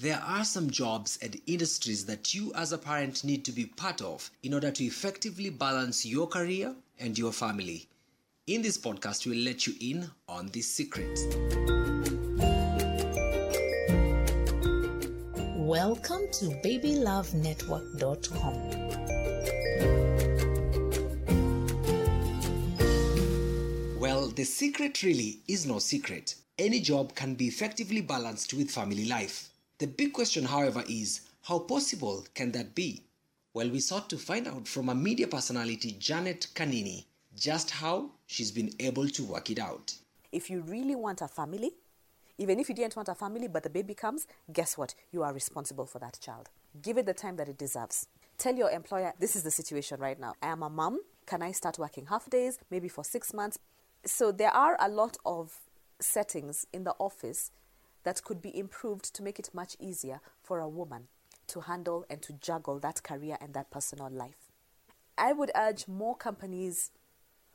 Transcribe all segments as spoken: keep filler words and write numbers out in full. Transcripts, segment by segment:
There are some jobs and industries that you as a parent need to be part of in order to effectively balance your career and your family. In this podcast, we'll let you in on this secret. Welcome to baby love network dot com. Well, the secret really is no secret. Any job can be effectively balanced with family life. The big question, however, is how possible can that be? Well, we sought to find out from a media personality, Janet Kanini, just how she's been able to work it out. If you really want a family, even if you didn't want a family but the baby comes, guess what? You are responsible for that child. Give it the time that it deserves. Tell your employer, this is the situation right now. I am a mom. Can I start working half days, maybe for six months? So there are a lot of settings in the office that could be improved to make it much easier for a woman to handle and to juggle that career and that personal life. I would urge more companies,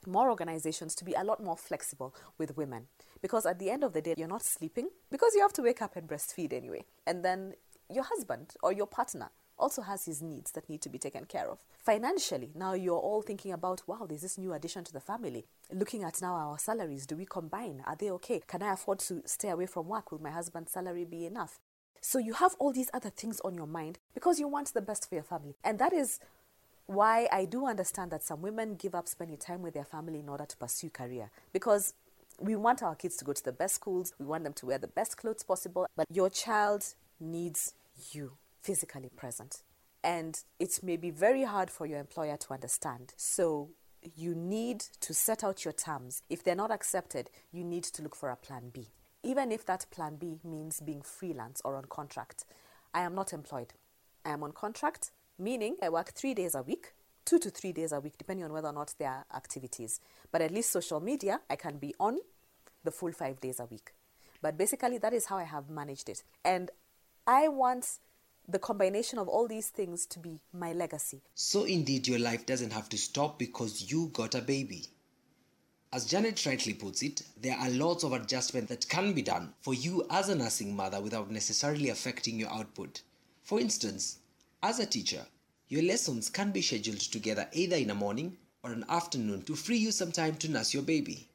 more organizations to be a lot more flexible with women, because at the end of the day, you're not sleeping because you have to wake up and breastfeed anyway. And then your husband or your partner also has his needs that need to be taken care of. Financially, now you're all thinking about, wow, there's this new addition to the family. Looking at now our salaries, do we combine? Are they okay? Can I afford to stay away from work? Will my husband's salary be enough? So you have all these other things on your mind because you want the best for your family. And that is why I do understand that some women give up spending time with their family in order to pursue career, because we want our kids to go to the best schools, we want them to wear the best clothes possible, but your child needs you physically present. And it may be very hard for your employer to understand. So you need to set out your terms. If they're not accepted, you need to look for a plan B. Even if that plan B means being freelance or on contract. I am not employed. I am on contract, meaning I work three days a week, two to three days a week, depending on whether or not there are activities. But at least social media, I can be on the full five days a week. But basically, that is how I have managed it. And I want the combination of all these things to be my legacy. So indeed, your life doesn't have to stop because you got a baby. As Janet rightly puts it, there are lots of adjustments that can be done for you as a nursing mother without necessarily affecting your output. For instance, as a teacher, your lessons can be scheduled together either in a morning or an afternoon to free you some time to nurse your baby.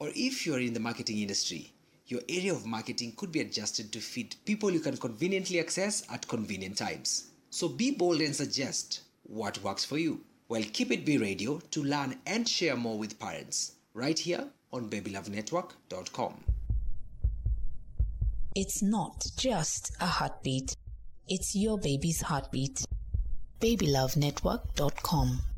Or if you are in the marketing industry, your area of marketing could be adjusted to fit people you can conveniently access at convenient times. So be bold and suggest what works for you. Well, keep it B Radio to learn and share more with parents right here on baby love network dot com. It's not just a heartbeat. It's your baby's heartbeat. baby love network dot com.